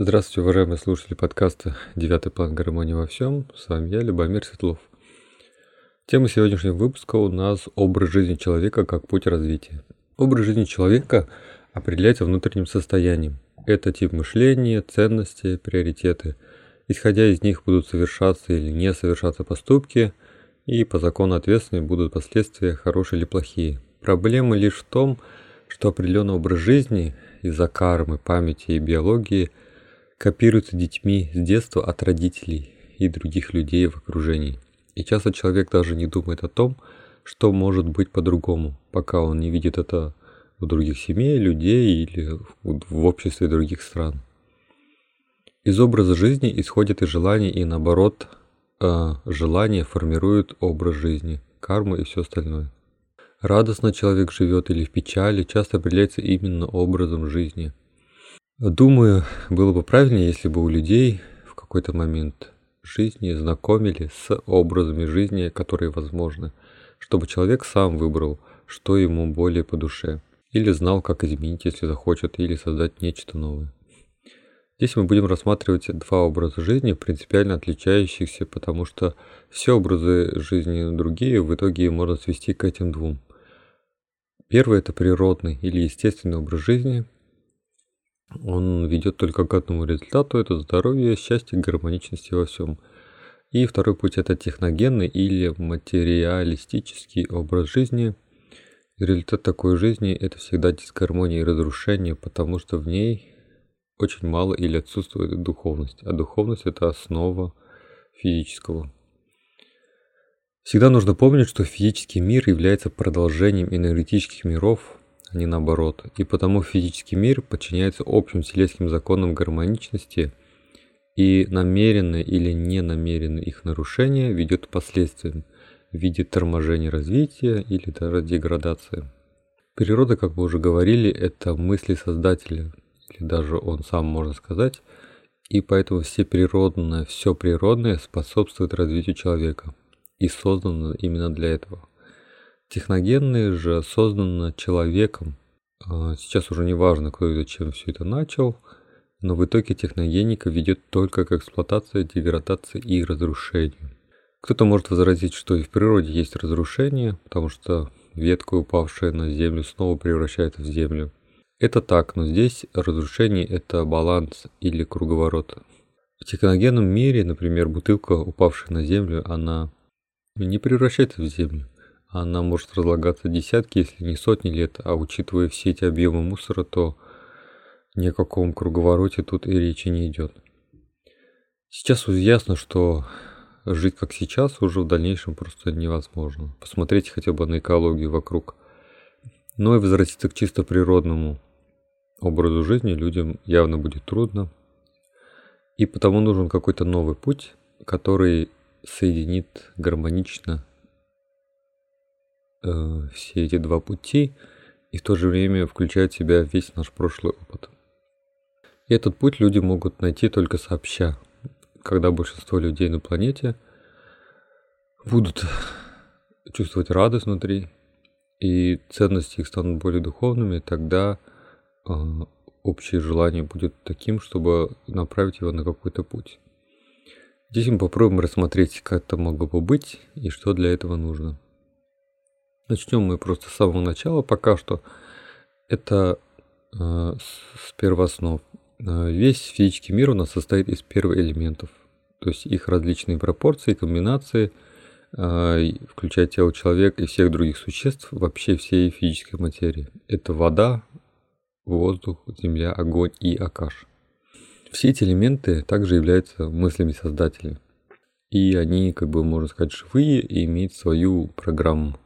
Здравствуйте, уважаемые слушатели подкаста «Девятый план гармонии во всем». С вами я, Любомир Светлов. Тема сегодняшнего выпуска у нас «Образ жизни человека как путь развития». Образ жизни человека определяется внутренним состоянием. Это тип мышления, ценности, приоритеты. Исходя из них будут совершаться или не совершаться поступки, и по закону ответственны будут последствия, хорошие или плохие. Проблема лишь в том, что определенный образ жизни из-за кармы, памяти и биологии – копируются детьми с детства от родителей и других людей в окружении. И часто человек даже не думает о том, что может быть по-другому, пока он не видит это у других семей, людей или в обществе других стран. Из образа жизни исходят и желания, и наоборот, желания формируют образ жизни, карму и все остальное. Радостно человек живет или в печали часто определяется именно образом жизни. Думаю, было бы правильнее, если бы у людей в какой-то момент жизни знакомили с образами жизни, которые возможны, чтобы человек сам выбрал, что ему более по душе, или знал, как изменить, если захочет, или создать нечто новое. Здесь мы будем рассматривать два образа жизни, принципиально отличающихся, потому что все образы жизни другие, в итоге можно свести к этим двум. Первый – это природный или естественный образ жизни. Он ведет только к одному результату – это здоровье, счастье, гармоничность во всем. И второй путь – это техногенный или материалистический образ жизни. Результат такой жизни – это всегда дисгармония и разрушение, потому что в ней очень мало или отсутствует духовность. А духовность – это основа физического. Всегда нужно помнить, что физический мир является продолжением энергетических миров, а не наоборот, и потому физический мир подчиняется общим вселенским законам гармоничности, и намеренное или ненамеренное их нарушение ведет к последствиям в виде торможения развития или даже деградации. Природа, как мы уже говорили, это мысли Создателя, или даже он сам, можно сказать, и поэтому все природное способствует развитию человека и создано именно для этого. Техногенные же созданы человеком. Сейчас уже не важно, кто и зачем все это начал, но в итоге техногеника ведет только к эксплуатации, деградации и разрушению. Кто-то может возразить, что и в природе есть разрушение, потому что ветка, упавшая на землю, снова превращается в землю. Это так, но здесь разрушение – это баланс или круговорот. В техногенном мире, например, бутылка, упавшая на землю, она не превращается в землю. Она может разлагаться десятки, если не сотни лет, а учитывая все эти объемы мусора, то ни о каком круговороте тут и речи не идет. Сейчас уже ясно, что жить как сейчас уже в дальнейшем просто невозможно. Посмотреть хотя бы на экологию вокруг. Но и возвратиться к чисто природному образу жизни людям явно будет трудно. И потому нужен какой-то новый путь, который соединит гармонично все эти два пути и в то же время включает в себя весь наш прошлый опыт. И этот путь люди могут найти только сообща, когда большинство людей на планете будут чувствовать радость внутри, и ценности их станут более духовными, тогда общее желание будет таким, чтобы направить его на какой-то путь. Здесь мы попробуем рассмотреть, как это могло бы быть и что для этого нужно. Начнем мы просто с самого начала пока что. Это с первооснов. Весь физический мир у нас состоит из первоэлементов. То есть их различные пропорции, комбинации, включая тело человека и всех других существ, вообще всей физической материи. Это вода, воздух, земля, огонь и акаш. Все эти элементы также являются мыслями Создателя. И они, можно сказать, живые и имеют свою программу.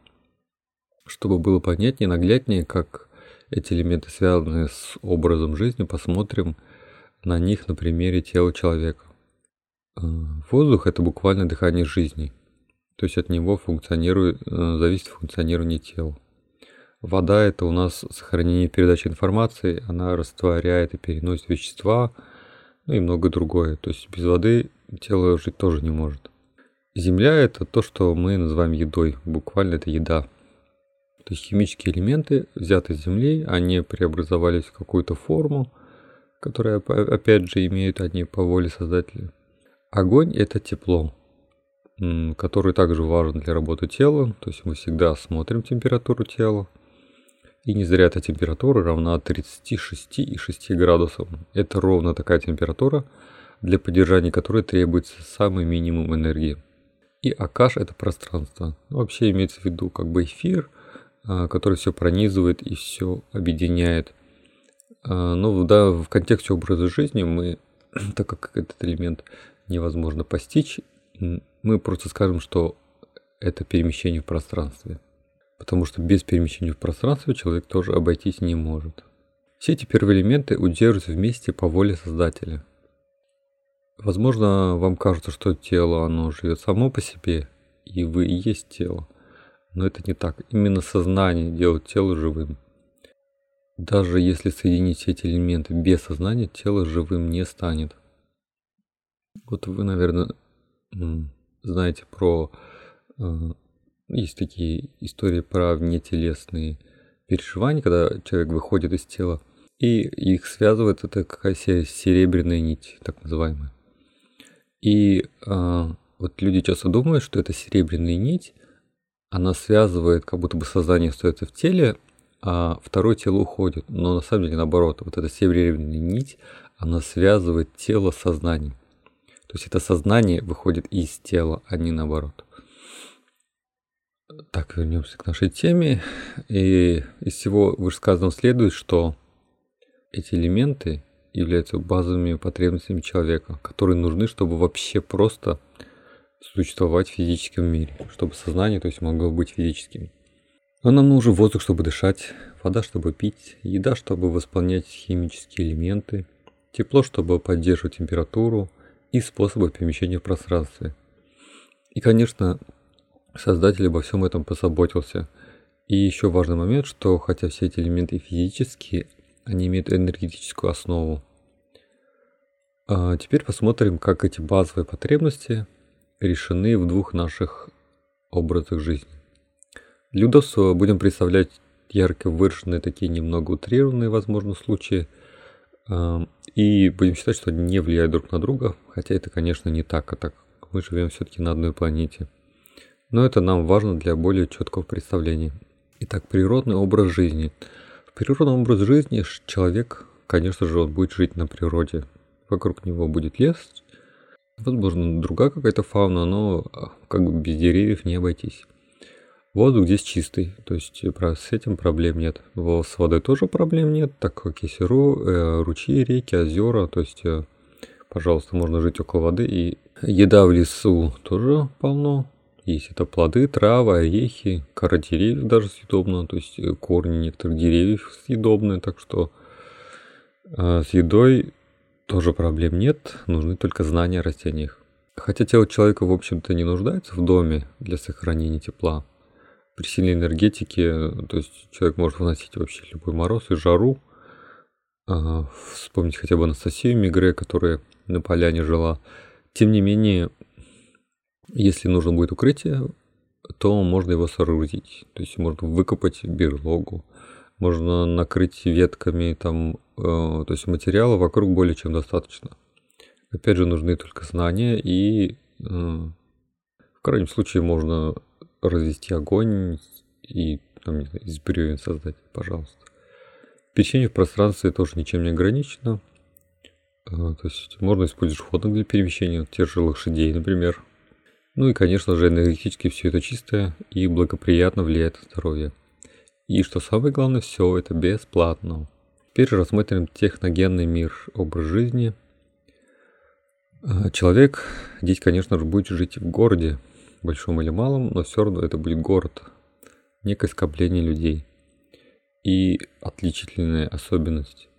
Чтобы было понятнее, нагляднее, как эти элементы связаны с образом жизни, посмотрим на них на примере тела человека. Воздух – это буквально дыхание жизни, то есть от него зависит функционирование тела. Вода – это у нас сохранение и передача информации, она растворяет и переносит вещества, и многое другое. То есть без воды тело жить тоже не может. Земля – это то, что мы называем едой, буквально это еда. То есть химические элементы, взятые с Земли, они преобразовались в какую-то форму, которые, опять же, имеют одни по воле создателя. Огонь – это тепло, который также важен для работы тела, то есть мы всегда смотрим температуру тела. И не зря эта температура равна 36,6 градусам. Это ровно такая температура, для поддержания которой требуется самый минимум энергии. И акаш – это пространство. Вообще имеется в виду как бы эфир, который все пронизывает и все объединяет. Ну да, в контексте образа жизни мы, так как этот элемент невозможно постичь, мы просто скажем, что это перемещение в пространстве. Потому что без перемещения в пространстве человек тоже обойтись не может. Все эти первые элементы удерживаются вместе по воле Создателя. Возможно, вам кажется, что тело, оно живет само по себе, и вы и есть тело. Но это не так. Именно сознание делает тело живым. Даже если соединить все эти элементы без сознания, тело живым не станет. Вот вы, наверное, знаете про... Есть такие истории про внетелесные переживания, когда человек выходит из тела, и их связывает это какая-то серебряная нить, так называемая. И вот люди часто думают, что эта серебряная нить, она связывает, как будто бы сознание остается в теле, а второе тело уходит. Но на самом деле наоборот, вот эта серебряная нить, она связывает тело с сознанием. То есть это сознание выходит из тела, а не наоборот. Так, вернемся к нашей теме. И из всего вышесказанного следует, что эти элементы являются базовыми потребностями человека, которые нужны, чтобы вообще просто существовать в физическом мире, чтобы сознание, то есть, могло быть физическим. Но нам нужен воздух, чтобы дышать, вода, чтобы пить, еда, чтобы восполнять химические элементы, тепло, чтобы поддерживать температуру, и способы перемещения в пространстве. И, конечно, Создатель обо всем этом позаботился. И еще важный момент, что хотя все эти элементы физические, они имеют энергетическую основу. А теперь посмотрим, как эти базовые потребности решены в двух наших образах жизни. Для удобства будем представлять ярко выраженные, такие немного утрированные, возможно, случаи. И будем считать, что они не влияют друг на друга, хотя это, конечно, не так, а так мы живем все-таки на одной планете. Но это нам важно для более четкого представления. Итак, природный образ жизни. В природном образе жизни человек, конечно же, он будет жить на природе. Вокруг него будет лес, возможно, другая какая-то фауна, но как бы без деревьев не обойтись. Воздух здесь чистый, то есть с этим проблем нет. С водой тоже проблем нет, так как есть ручьи, реки, озера, то есть, пожалуйста, можно жить около воды. И еда в лесу тоже полно. Есть это плоды, травы, орехи, кора деревьев даже съедобно, то есть корни некоторых деревьев съедобны, так что с едой тоже проблем нет, нужны только знания о растениях. Хотя тело человека, в общем-то, не нуждается в доме для сохранения тепла. При сильной энергетике, то есть человек может выносить вообще любой мороз и жару. Вспомнить хотя бы Анастасию Мегре, которая на поляне жила. Тем не менее, если нужно будет укрытие, то можно его соорудить. То есть можно выкопать берлогу, можно накрыть ветками, там, то есть материала вокруг более чем достаточно. Опять же, нужны только знания, и в крайнем случае можно развести огонь и там, не знаю, из бревен создать, пожалуйста. Перемещение в пространстве тоже ничем не ограничено. То есть можно использовать животных для перемещения, тех же лошадей, например. Ну и, конечно же, энергетически все это чистое и благоприятно влияет на здоровье. И что самое главное, все это бесплатно. Теперь же рассмотрим техногенный мир, образ жизни. Человек здесь, конечно же, будет жить в городе, большом или малом, но все равно это будет город, некое скопление людей. И отличительная особенность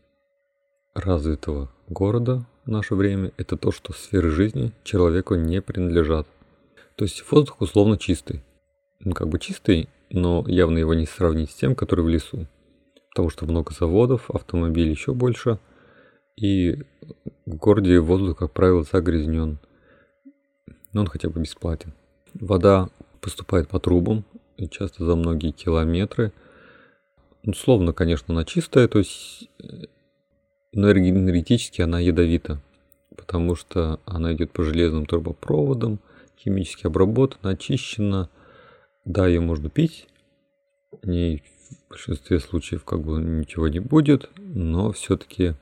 развитого города в наше время – это то, что сферы жизни человеку не принадлежат. То есть воздух условно чистый. Ну, как бы чистый, но явно его не сравнить с тем, который в лесу. Потому что много заводов, автомобилей еще больше. И в городе воздух, как правило, загрязнен. Но он хотя бы бесплатен. Вода поступает по трубам, и часто за многие километры. Условно, конечно, она чистая, то есть энергетически она ядовита, потому что она идет по железным трубопроводам, химически обработана, очищена. Да, ее можно пить, в ней в большинстве случаев как бы ничего не будет, но все-таки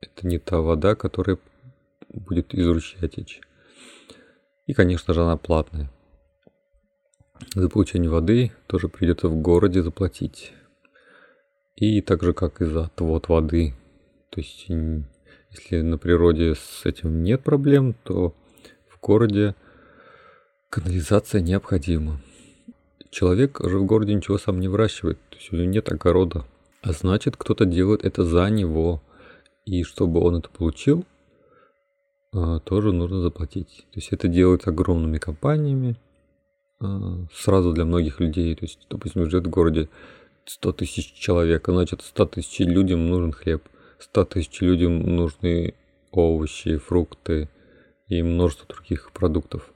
это не та вода, которая будет из ручья течь. И, конечно же, она платная. За получение воды тоже придется в городе заплатить. И так же, как и за отвод воды. То есть, если на природе с этим нет проблем, то в городе канализация необходима. Человек же в городе ничего сам не выращивает, то есть у него нет огорода. А значит, кто-то делает это за него. И чтобы он это получил, тоже нужно заплатить. То есть это делается огромными компаниями сразу для многих людей. То есть, допустим, живет в городе 100 тысяч человек, значит, 100 тысяч людям нужен хлеб, 100 тысяч людям нужны овощи, фрукты и множество других продуктов.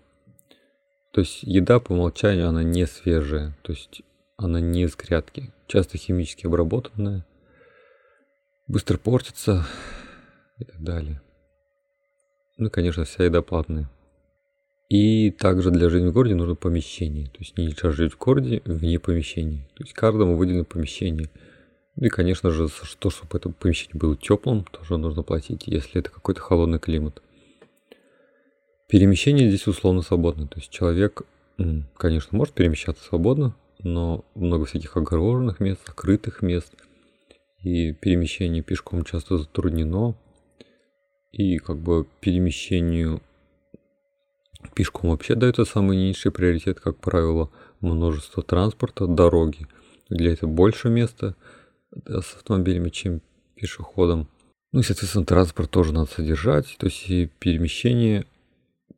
То есть еда по умолчанию, она не свежая, то есть она не из грядки, часто химически обработанная, быстро портится и так далее. Ну и, конечно, вся еда платная. И также для жизни в городе нужно помещение. То есть нельзя жить в городе вне помещения. То есть каждому выделено помещение. Ну и, конечно же, то, чтобы это помещение было теплым, тоже нужно платить, если это какой-то холодный климат. Перемещение здесь условно свободно. То есть человек, конечно, может перемещаться свободно, но много всяких огороженных мест, закрытых мест. И перемещение пешком часто затруднено. И как бы перемещению пешком вообще дается самый низший приоритет, как правило, множество транспорта, дороги. Для этого больше места с автомобилями, чем пешеходом. Ну и, соответственно, транспорт тоже надо содержать. То есть и перемещение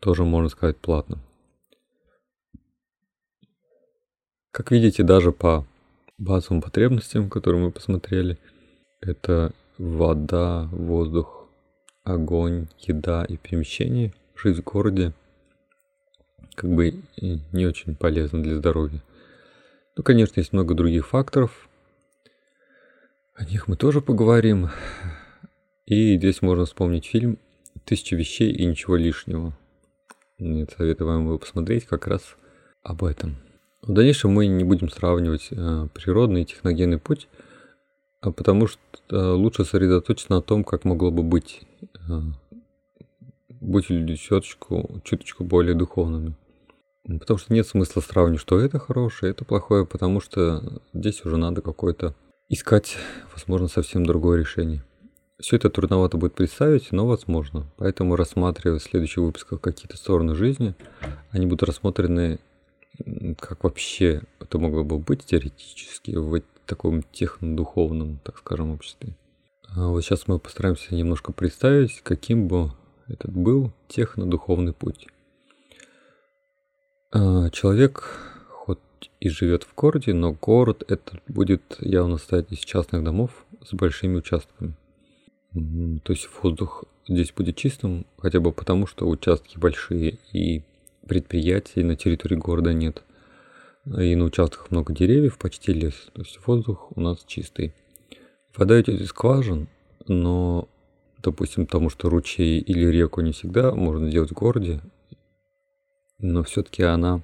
тоже, можно сказать, платно. Как видите, даже по базовым потребностям, которые мы посмотрели, это вода, воздух, огонь, еда и перемещение, жизнь в городе как бы не очень полезно для здоровья. Ну, конечно, есть много других факторов. О них мы тоже поговорим. И здесь можно вспомнить фильм «Тысяча вещей и ничего лишнего». Я советую вам его посмотреть как раз об этом. В дальнейшем мы не будем сравнивать природный и техногенный путь, потому что лучше сосредоточиться на том, как могло бы быть. Будь люди чуточку более духовными. Потому что нет смысла сравнивать, что это хорошее, это плохое, потому что здесь уже надо какое-то искать, возможно, совсем другое решение. Все это трудновато будет представить, но возможно. Поэтому, рассматривая в следующих выпусках какие-то стороны жизни, они будут рассмотрены, как вообще это могло бы быть теоретически в таком технодуховном, так скажем, обществе. А вот сейчас мы постараемся немножко представить, каким бы этот был технодуховный путь. Человек хоть и живет в городе, но город этот будет явно состоять из частных домов с большими участками. То есть воздух здесь будет чистым, хотя бы потому, что участки большие и предприятий на территории города нет. И на участках много деревьев, почти лес. То есть воздух у нас чистый. Вода идет из скважин, но, допустим, потому что ручей или реку не всегда можно делать в городе, но все-таки она,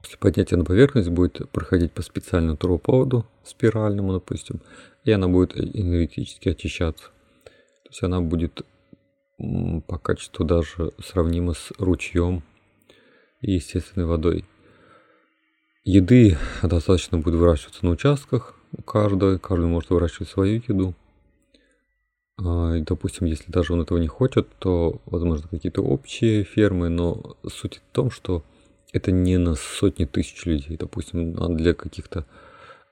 после поднятия на поверхность, будет проходить по специальному трубопроводу, спиральному, допустим, и она будет энергетически очищаться. То есть она будет по качеству даже сравнима с ручьем и естественной водой. Еды достаточно будет выращиваться на участках, каждый может выращивать свою еду. И, допустим, если даже он этого не хочет, то, возможно, какие-то общие фермы, но суть в том, что это не на сотни тысяч людей, допустим, а для каких-то,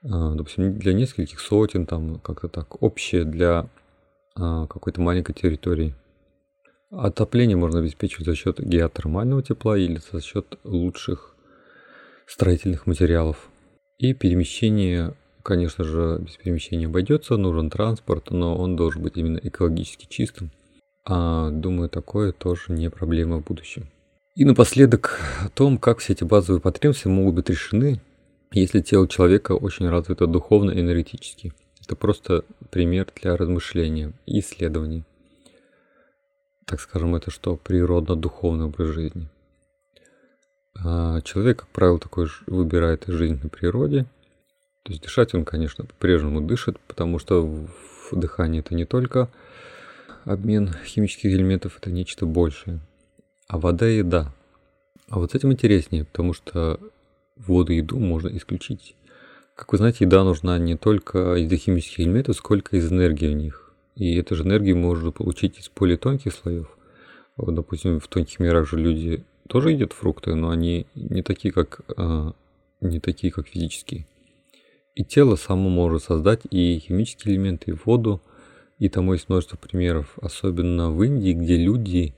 допустим, для нескольких сотен, там как-то так, общее для какой-то маленькой территории. Отопление можно обеспечивать за счет геотермального тепла или за счет лучших строительных материалов. И перемещение, конечно же, без перемещения обойдется, нужен транспорт, но он должен быть именно экологически чистым. А думаю, такое тоже не проблема в будущем. И напоследок о том, как все эти базовые потребности могут быть решены, если тело человека очень развито духовно и энергетически. Это просто пример для размышления и исследований. Так скажем, это что? Природно-духовный образ жизни. А человек, как правило, такой выбирает жизнь на природе. То есть дышать он, конечно, по-прежнему дышит, потому что в дыхании это не только обмен химических элементов, это нечто большее. А вода и еда. А вот с этим интереснее, потому что воду и еду можно исключить. Как вы знаете, еда нужна не только из-за химических элементов, сколько из энергии в них. И эту же энергию можно получить из более тонких слоев. Вот, допустим, в тонких мирах же люди тоже едят фрукты, но они не такие, как физические. И тело само может создать и химические элементы, и воду. И тому есть множество примеров, особенно в Индии, где люди,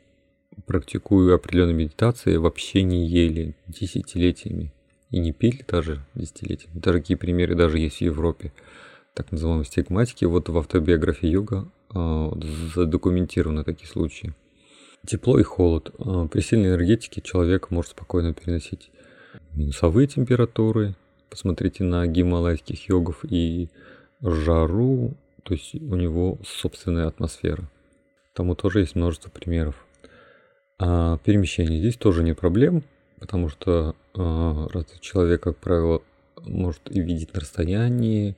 практикуя определенные медитации, вообще не ели десятилетиями. И не пили даже десятилетиями. Даже такие примеры даже есть в Европе. Так называемые стигматики. Вот в автобиографии йога задокументированы такие случаи. Тепло и холод. При сильной энергетике человек может спокойно переносить минусовые температуры. Посмотрите на гималайских йогов и жару. То есть у него собственная атмосфера. Тому тоже есть множество примеров. А перемещение. Здесь тоже нет проблем, потому что развитый человек, как правило, может и видеть на расстоянии,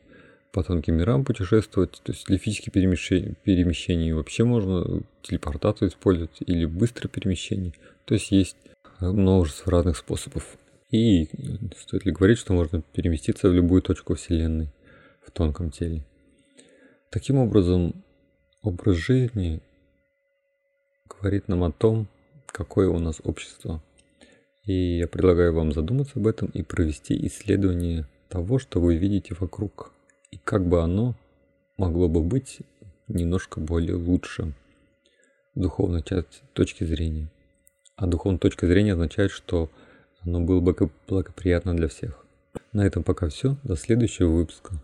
по тонким мирам путешествовать. То есть для физических перемещений вообще можно телепортацию использовать или быстрое перемещение. То есть множество разных способов. И стоит ли говорить, что можно переместиться в любую точку Вселенной в тонком теле. Таким образом, образ жизни говорит нам о том, какое у нас общество. И я предлагаю вам задуматься об этом и провести исследование того, что вы видите вокруг. И как бы оно могло бы быть немножко более лучшим с духовной точки зрения. А духовная точка зрения означает, что оно было бы благоприятно для всех. На этом пока все. До следующего выпуска.